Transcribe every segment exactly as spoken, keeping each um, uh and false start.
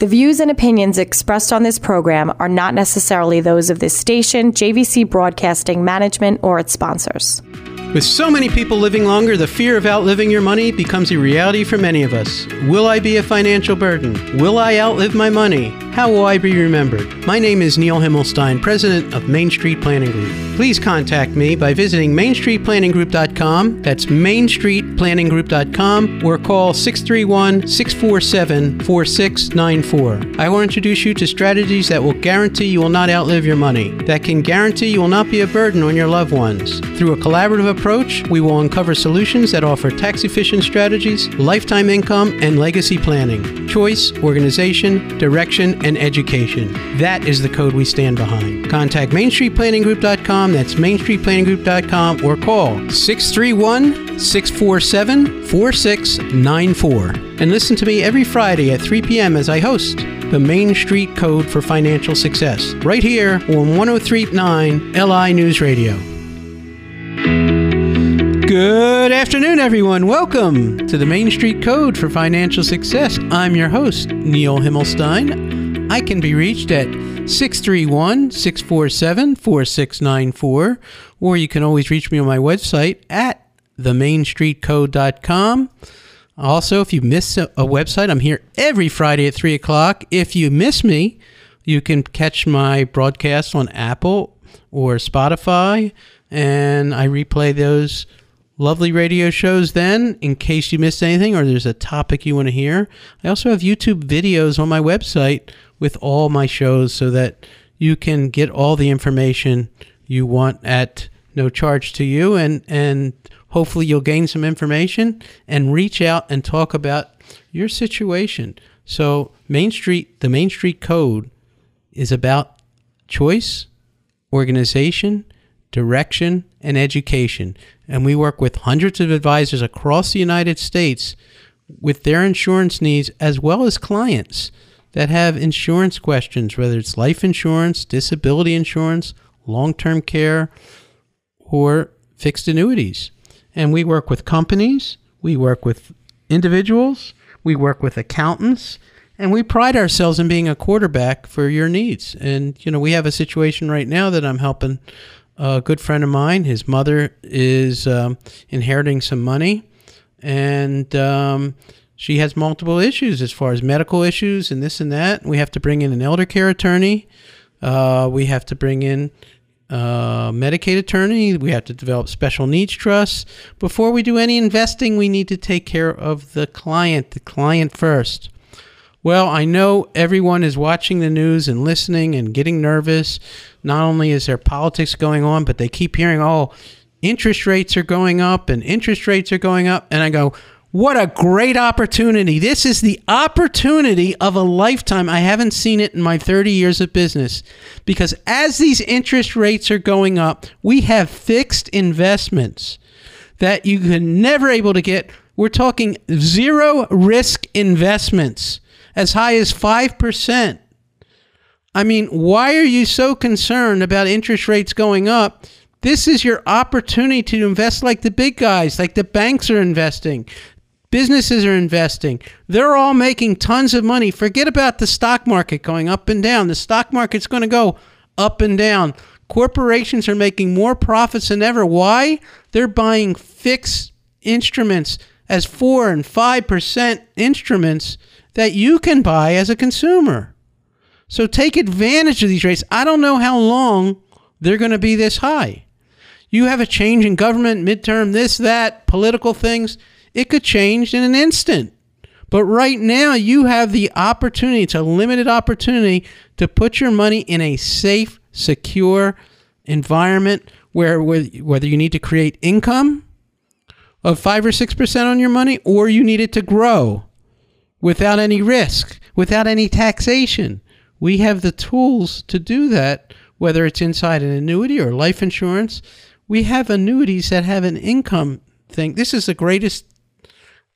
The views and opinions expressed on this program are not necessarily those of this station, J V C Broadcasting Management, or its sponsors. With so many people living longer, the fear of outliving your money becomes a reality for many of us. Will I be a financial burden? Will I outlive my money? How will I be remembered? My name is Neil Himmelstein, president of Main Street Planning Group. Please contact me by visiting main street planning group dot com, that's main street planning group dot com, or call six three one, six four seven, four six nine four. I will introduce you to strategies that will guarantee you will not outlive your money, that can guarantee you will not be a burden on your loved ones. Through a collaborative approach, Approach, we will uncover solutions that offer tax-efficient strategies, lifetime income, and legacy planning, choice, organization, direction, and education. That is the code we stand behind. Contact main street planning group dot com, that's main street planning group dot com, or call six three one, six four seven, four six nine four. And listen to me every Friday at three p.m. as I host The Main Street Code for Financial Success, right here on one oh three point nine L I News Radio. Good afternoon, everyone. Welcome to the Main Street Code for Financial Success. I'm your host, Neil Himmelstein. I can be reached at six three one, six four seven, four six nine four, or you can always reach me on my website at the main street code dot com. Also, if you miss a website, I'm here every Friday at three o'clock. If you miss me, you can catch my broadcasts on Apple or Spotify, and I replay those lovely radio shows then, in case you missed anything or there's a topic you want to hear. I also have YouTube videos on my website with all my shows so that you can get all the information you want at no charge to you. And, and hopefully you'll gain some information and reach out and talk about your situation. So Main Street, the Main Street Code is about choice, organization, direction, and education. And we work with hundreds of advisors across the United States with their insurance needs, as well as clients that have insurance questions, whether it's life insurance, disability insurance, long-term care, or fixed annuities. And we work with companies, we work with individuals, we work with accountants, and we pride ourselves in being a quarterback for your needs. And, you know, we have a situation right now that I'm helping a good friend of mine. His mother is um, inheriting some money, and um, she has multiple issues as far as medical issues and this and that. We have to bring in an elder care attorney. Uh, we have to bring in a Medicaid attorney. We have to develop special needs trusts. Before we do any investing, we need to take care of the client, the client first. Well, I know everyone is watching the news and listening and getting nervous. Not only is there politics going on, but they keep hearing, oh, interest rates are going up and interest rates are going up. And I go, what a great opportunity. This is the opportunity of a lifetime. I haven't seen it in my thirty years of business, because as these interest rates are going up, we have fixed investments that you can never able to get. We're talking zero risk investments, as high as five percent. I mean, why are you so concerned about interest rates going up? This is your opportunity to invest like the big guys, like the banks are investing. Businesses are investing. They're all making tons of money. Forget about the stock market going up and down. The stock market's going to go up and down. Corporations are making more profits than ever. Why? They're buying fixed instruments as four and five percent instruments that you can buy as a consumer. So take advantage of these rates. I don't know how long they're going to be this high. You have a change in government, midterm, this, that, political things. It could change in an instant. But right now you have the opportunity, it's a limited opportunity, to put your money in a safe, secure environment where whether you need to create income of five or six percent on your money, or you need it to grow without any risk, without any taxation. We have the tools to do that, whether it's inside an annuity or life insurance. We have annuities that have an income thing. This is the greatest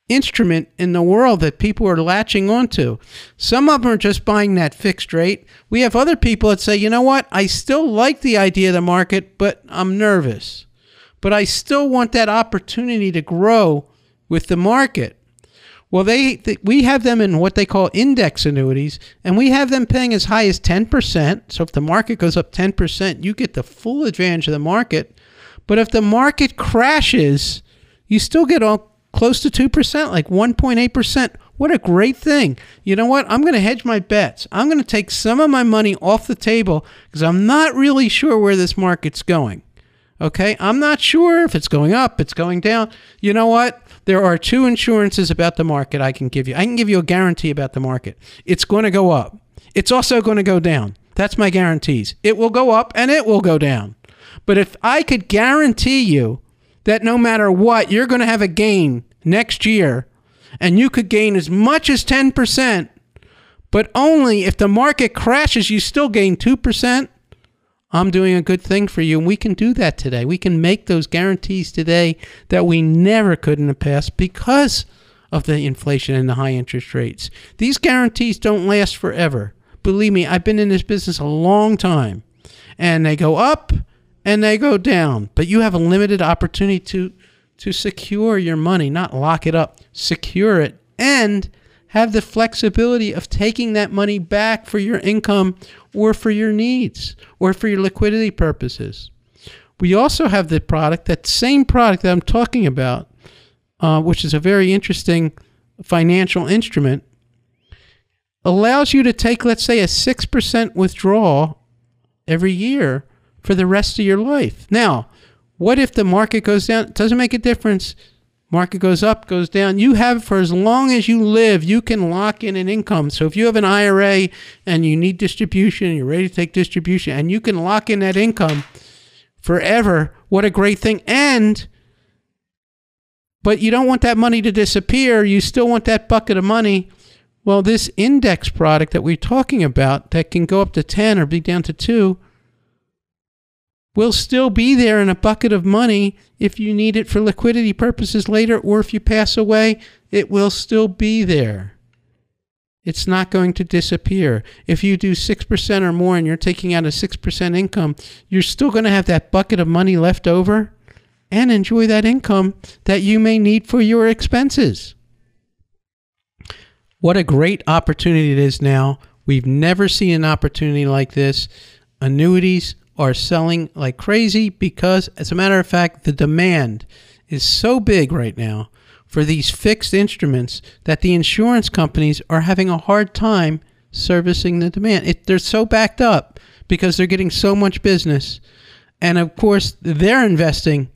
instrument in the world that people are latching onto. Some of them are just buying that fixed rate. We have other people that say, you know what? I still like the idea of the market, but I'm nervous. But I still want that opportunity to grow with the market. Well, they th- we have them in what they call index annuities, and we have them paying as high as ten percent. So if the market goes up ten percent, you get the full advantage of the market. But if the market crashes, you still get all close to two percent, like one point eight percent. What a great thing. You know what? I'm going to hedge my bets. I'm going to take some of my money off the table because I'm not really sure where this market's going. Okay, I'm not sure if it's going up, it's going down. You know what? There are two insurances about the market I can give you. I can give you a guarantee about the market. It's going to go up. It's also going to go down. That's my guarantees. It will go up and it will go down. But if I could guarantee you that no matter what, you're going to have a gain next year, and you could gain as much as ten percent, but only if the market crashes, you still gain two percent. I'm doing a good thing for you, and we can do that today. We can make those guarantees today that we never could in the past because of the inflation and the high interest rates. These guarantees don't last forever. Believe me, I've been in this business a long time, and they go up and they go down, but you have a limited opportunity to to secure your money, not lock it up, secure it, and have the flexibility of taking that money back for your income or for your needs or for your liquidity purposes. We also have the product, that same product that I'm talking about, uh, which is a very interesting financial instrument, allows you to take, let's say, a six percent withdrawal every year for the rest of your life. Now, what if the market goes down? It doesn't make a difference. Market goes up, goes down. You have, for as long as you live, you can lock in an income. So if you have an I R A and you need distribution, you're ready to take distribution, and you can lock in that income forever, what a great thing. And, but you don't want that money to disappear. You still want that bucket of money. Well, this index product that we're talking about that can go up to ten or be down to two will still be there in a bucket of money if you need it for liquidity purposes later, or if you pass away, it will still be there. It's not going to disappear. If you do six percent or more and you're taking out a six percent income, you're still going to have that bucket of money left over and enjoy that income that you may need for your expenses. What a great opportunity it is now. We've never seen an opportunity like this. Annuities are selling like crazy because, as a matter of fact, the demand is so big right now for these fixed instruments that the insurance companies are having a hard time servicing the demand. It, they're so backed up because they're getting so much business. And of course, they're investing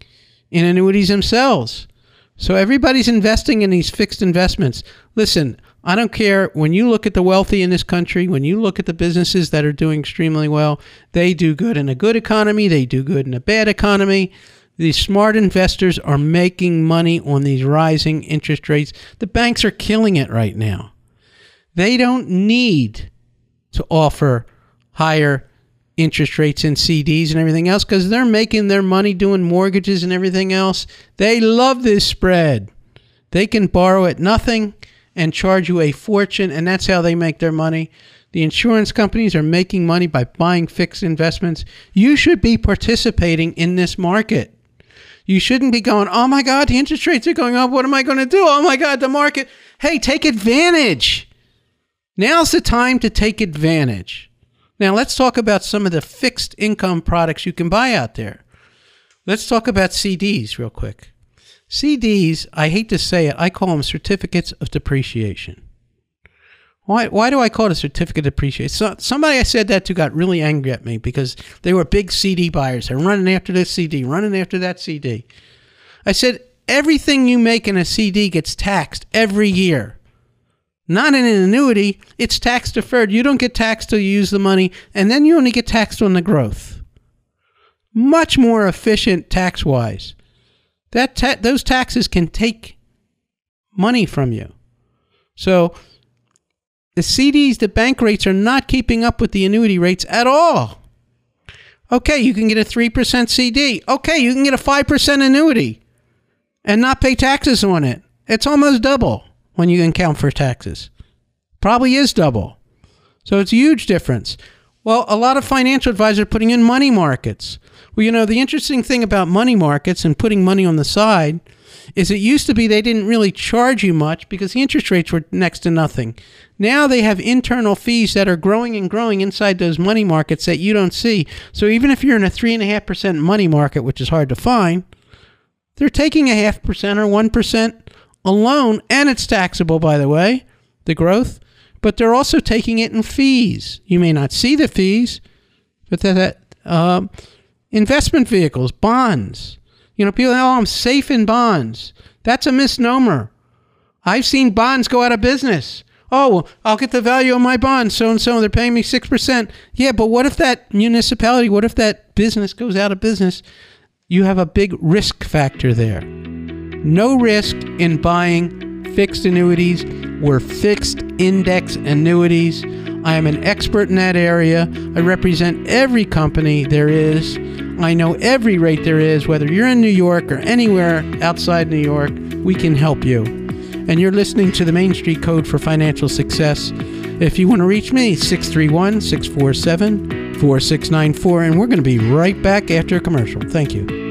in annuities themselves. So everybody's investing in these fixed investments. Listen, I don't care. When you look at the wealthy in this country, when you look at the businesses that are doing extremely well, they do good in a good economy. They do good in a bad economy. These smart investors are making money on these rising interest rates. The banks are killing it right now. They don't need to offer higher interest rates in C Ds and everything else because they're making their money doing mortgages and everything else. They love this spread. They can borrow at nothing and charge you a fortune, and that's how they make their money. The insurance companies are making money by buying fixed investments. You should be participating in this market. You shouldn't be going, oh my God, the interest rates are going up. What am I going to do? Oh my God, the market. Hey, take advantage. Now's the time to take advantage. Now let's talk about some of the fixed income products you can buy out there. Let's talk about C Ds real quick. C Ds, I hate to say it, I call them certificates of depreciation. Why Why do I call it a certificate of depreciation? So, somebody I said that to got really angry at me because they were big C D buyers. They're running after this C D, running after that C D. I said, everything you make in a C D gets taxed every year. Not in an annuity, it's tax deferred. You don't get taxed till you use the money, and then you only get taxed on the growth. Much more efficient tax-wise. That ta- those taxes can take money from you. So the C Ds, the bank rates are not keeping up with the annuity rates at all. Okay, you can get a three percent C D. Okay, you can get a five percent annuity and not pay taxes on it. It's almost double when you can count for taxes. Probably is double. So it's a huge difference. Well, a lot of financial advisors are putting in money markets. Well, you know, the interesting thing about money markets and putting money on the side is it used to be they didn't really charge you much because the interest rates were next to nothing. Now they have internal fees that are growing and growing inside those money markets that you don't see. So even if you're in a three point five percent money market, which is hard to find, they're taking a half percent or one percent alone, and it's taxable, by the way, the growth, but they're also taking it in fees. You may not see the fees, but that um, investment vehicles, bonds. You know, people, oh, I'm safe in bonds. That's a misnomer. I've seen bonds go out of business. Oh, well, I'll get the value of my bond, so-and-so, they're paying me six percent. Yeah, but what if that municipality, what if that business goes out of business? You have a big risk factor there. No risk in buying fixed annuities. We're fixed index annuities. I am an expert in that area. I represent every company there is. I know every rate there is, whether you're in New York or anywhere outside New York, we can help you. And you're listening to the Main Street Code for Financial Success. If you want to reach me, six three one, six four seven, four six nine four, and we're going to be right back after a commercial. Thank you.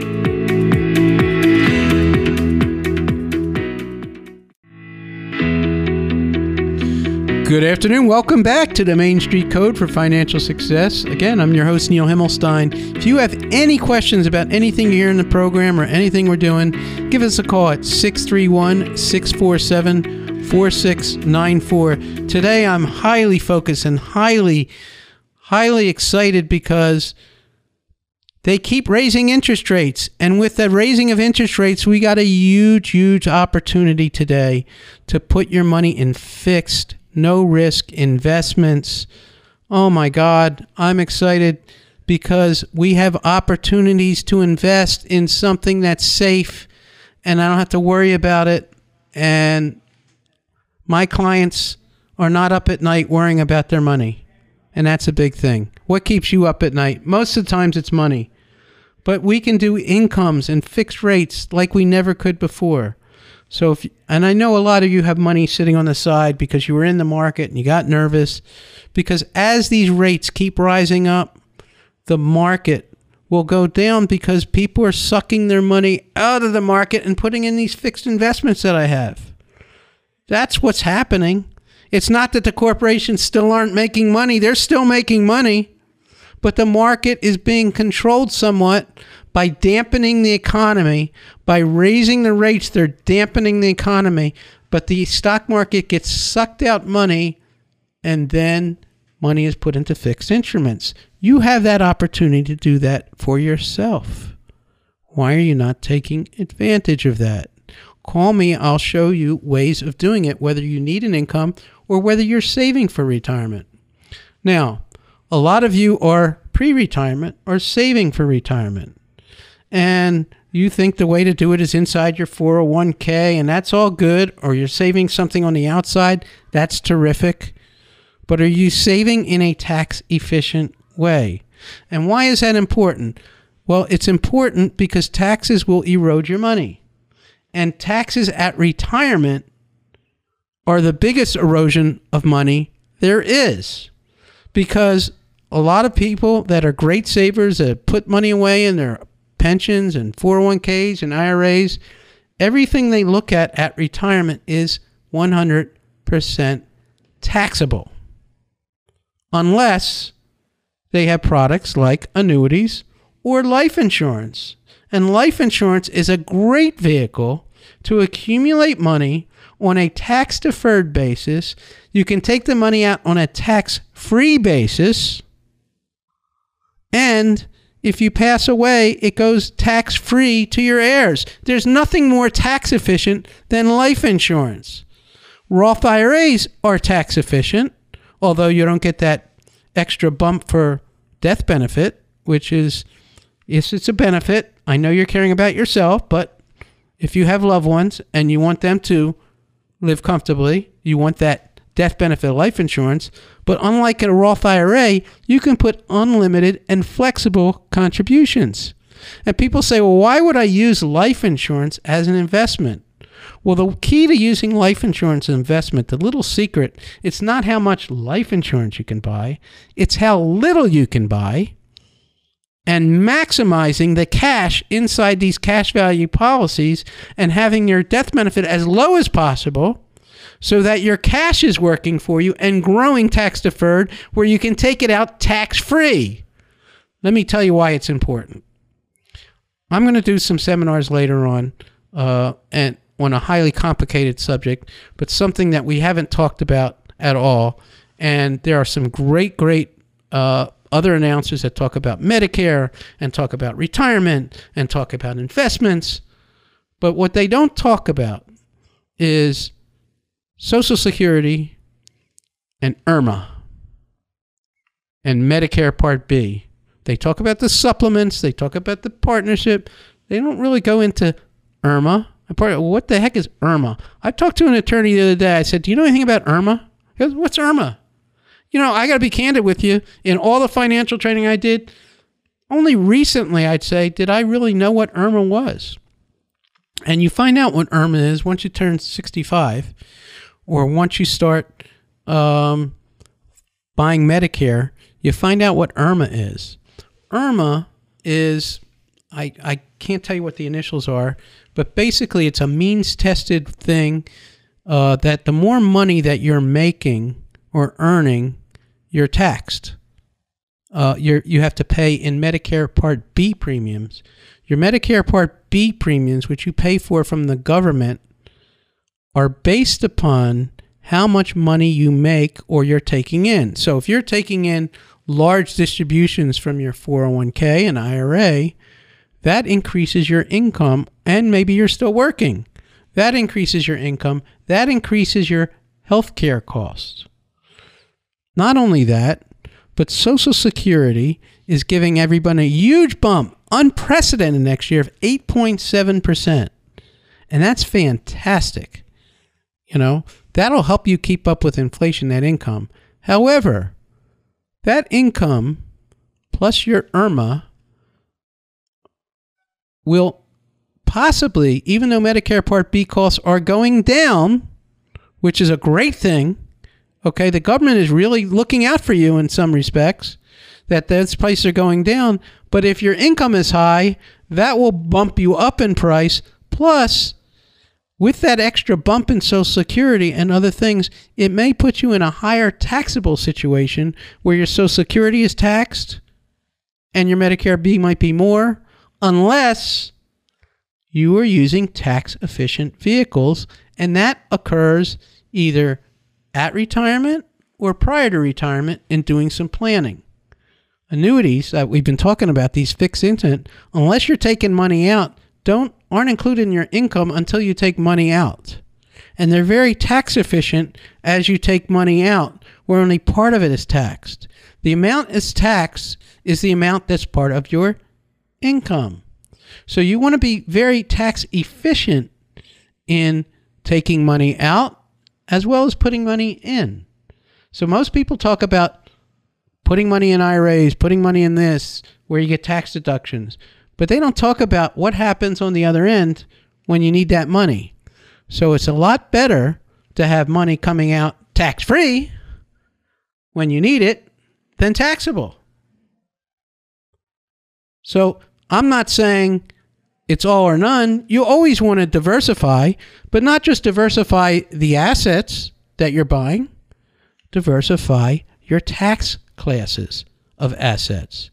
Good afternoon. Welcome back to the Main Street Code for Financial Success. Again, I'm your host, Neil Himmelstein. If you have any questions about anything you hear in the program or anything we're doing, give us a call at six three one, six four seven, four six nine four. Today, I'm highly focused and highly, highly excited because they keep raising interest rates. And with the raising of interest rates, we got a huge, huge opportunity today to put your money in fixed no risk investments. Oh my God, I'm excited because we have opportunities to invest in something that's safe and I don't have to worry about it. And my clients are not up at night worrying about their money. And that's a big thing. What keeps you up at night? Most of the times it's money, but we can do incomes and fixed rates like we never could before. So, if, and I know a lot of you have money sitting on the side because you were in the market and you got nervous because as these rates keep rising up, the market will go down because people are sucking their money out of the market and putting in these fixed investments that I have. That's what's happening. It's not that the corporations still aren't making money. They're still making money, but the market is being controlled somewhat by dampening the economy, by raising the rates, they're dampening the economy, but the stock market gets sucked out money, and then money is put into fixed instruments. You have that opportunity to do that for yourself. Why are you not taking advantage of that? Call me. I'll show you ways of doing it, whether you need an income or whether you're saving for retirement. Now, a lot of you are pre-retirement or saving for retirement. And you think the way to do it is inside your four oh one k, and that's all good, or you're saving something on the outside, that's terrific. But are you saving in a tax-efficient way? And why is that important? Well, it's important because taxes will erode your money. And taxes at retirement are the biggest erosion of money there is. Because a lot of people that are great savers, that put money away in their pensions and four oh one k's and I R A's, everything they look at at retirement is one hundred percent taxable. Unless they have products like annuities or life insurance. And life insurance is a great vehicle to accumulate money on a tax-deferred basis. You can take the money out on a tax-free basis, and if you pass away, it goes tax-free to your heirs. There's nothing more tax-efficient than life insurance. Roth I R A's are tax-efficient, although you don't get that extra bump for death benefit, which is, yes, it's a benefit. I know you're caring about yourself, but if you have loved ones and you want them to live comfortably, you want that death benefit of life insurance. But unlike a Roth I R A, you can put unlimited and flexible contributions. And people say, well, why would I use life insurance as an investment? Well, the key to using life insurance as an investment, the little secret, it's not how much life insurance you can buy. It's how little you can buy and maximizing the cash inside these cash value policies and having your death benefit as low as possible so that your cash is working for you and growing tax deferred where you can take it out tax free. Let me tell you why it's important. I'm going to do some seminars later on uh, and on a highly complicated subject, but something that we haven't talked about at all. And there are some great, great uh, other announcers that talk about Medicare and talk about retirement and talk about investments. But what they don't talk about is Social Security and I R M A and Medicare Part B. They talk about the supplements. They talk about the partnership. They don't really go into I R M A. What the heck is I R M A? I talked to an attorney the other day. I said, do you know anything about I R M A? He goes, what's I R M A? You know, I got to be candid with you. In all the financial training I did, only recently, I'd say, did I really know what I R M A was. And you find out what I R M A is once you turn sixty-five or once you start um, buying Medicare, you find out what I R M A is. I R M A is, I, I can't tell you what the initials are, but basically it's a means-tested thing uh, that the more money that you're making or earning, you're taxed. Uh, you're, you have to pay in Medicare Part B premiums. Your Medicare Part B premiums, which you pay for from the government, are based upon how much money you make or you're taking in. So if you're taking in large distributions from your four oh one k and I R A, that increases your income, and maybe you're still working. That increases your income. That increases your health care costs. Not only that, but Social Security is giving everybody a huge bump, unprecedented next year, of eight point seven percent. And that's fantastic. You know, that'll help you keep up with inflation, that income. However, that income plus your I R M A will possibly, even though Medicare Part B costs are going down, which is a great thing, okay, the government is really looking out for you in some respects, that those prices are going down, but if your income is high, that will bump you up in price, plus with that extra bump in Social Security and other things, it may put you in a higher taxable situation where your Social Security is taxed and your Medicare B might be more, unless you are using tax-efficient vehicles, and that occurs either at retirement or prior to retirement in doing some planning. Annuities that we've been talking about, these fixed income, unless you're taking money out, don't aren't included in your income until you take money out. And they're very tax efficient as you take money out, where only part of it is taxed. The amount is taxed is the amount that's part of your income. So you want to be very tax efficient in taking money out as well as putting money in. So most people talk about putting money in I R As, putting money in this, where you get tax deductions. But they don't talk about what happens on the other end when you need that money. So it's a lot better to have money coming out tax-free when you need it than taxable. So I'm not saying it's all or none. You always want to diversify, but not just diversify the assets that you're buying. Diversify your tax classes of assets.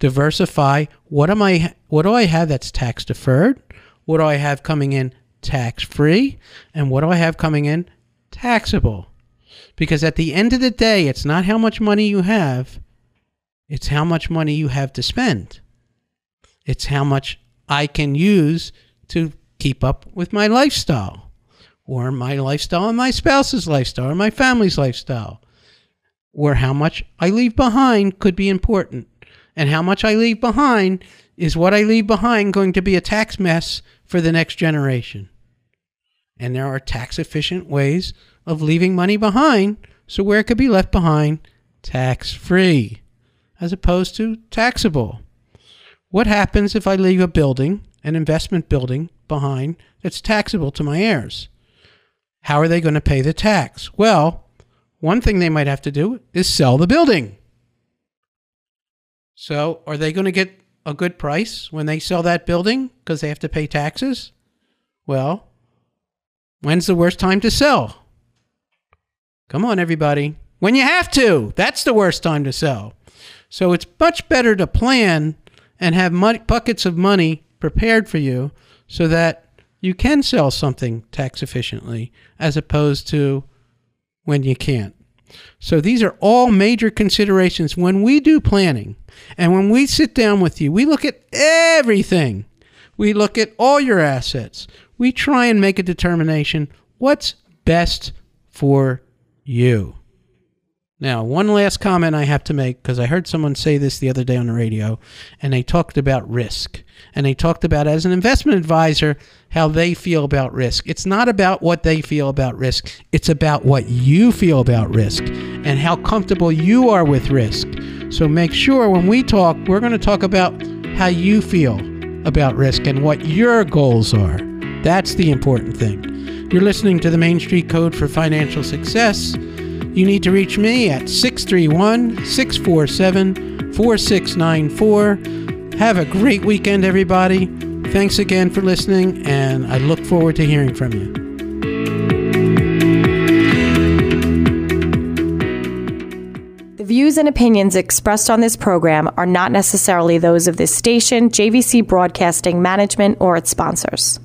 Diversify what am I what do I have that's tax deferred, what do I have coming in tax free, and what do I have coming in taxable. Because at the end of the day, it's not how much money you have, it's how much money you have to spend. It's how much I can use to keep up with my lifestyle, or my lifestyle and my spouse's lifestyle, or my family's lifestyle, or how much I leave behind could be important. And how much I leave behind, is what I leave behind going to be a tax mess for the next generation? And there are tax-efficient ways of leaving money behind, so where it could be left behind tax-free as opposed to taxable. What happens if I leave a building an investment building behind that's taxable to my heirs. How are they going to pay the tax? Well, one thing they might have to do is sell the building. So are they going to get a good price when they sell that building because they have to pay taxes? Well, when's the worst time to sell? Come on, everybody. When you have to, that's the worst time to sell. So it's much better to plan and have money, buckets of money prepared for you so that you can sell something tax efficiently as opposed to when you can't. So these are all major considerations when we do planning. And when we sit down with you, we look at everything. We look at all your assets. We try and make a determination what's best for you. Now, one last comment I have to make, because I heard someone say this the other day on the radio, and they talked about risk. And they talked about, as an investment advisor, how they feel about risk. It's not about what they feel about risk. It's about what you feel about risk and how comfortable you are with risk. So make sure when we talk, we're going to talk about how you feel about risk and what your goals are. That's the important thing. You're listening to the Main Street Code for Financial Success. You need to reach me at six three one, six four seven, four six nine four. Have a great weekend, everybody. Thanks again for listening, and I look forward to hearing from you. The views and opinions expressed on this program are not necessarily those of this station, J V C Broadcasting Management, or its sponsors.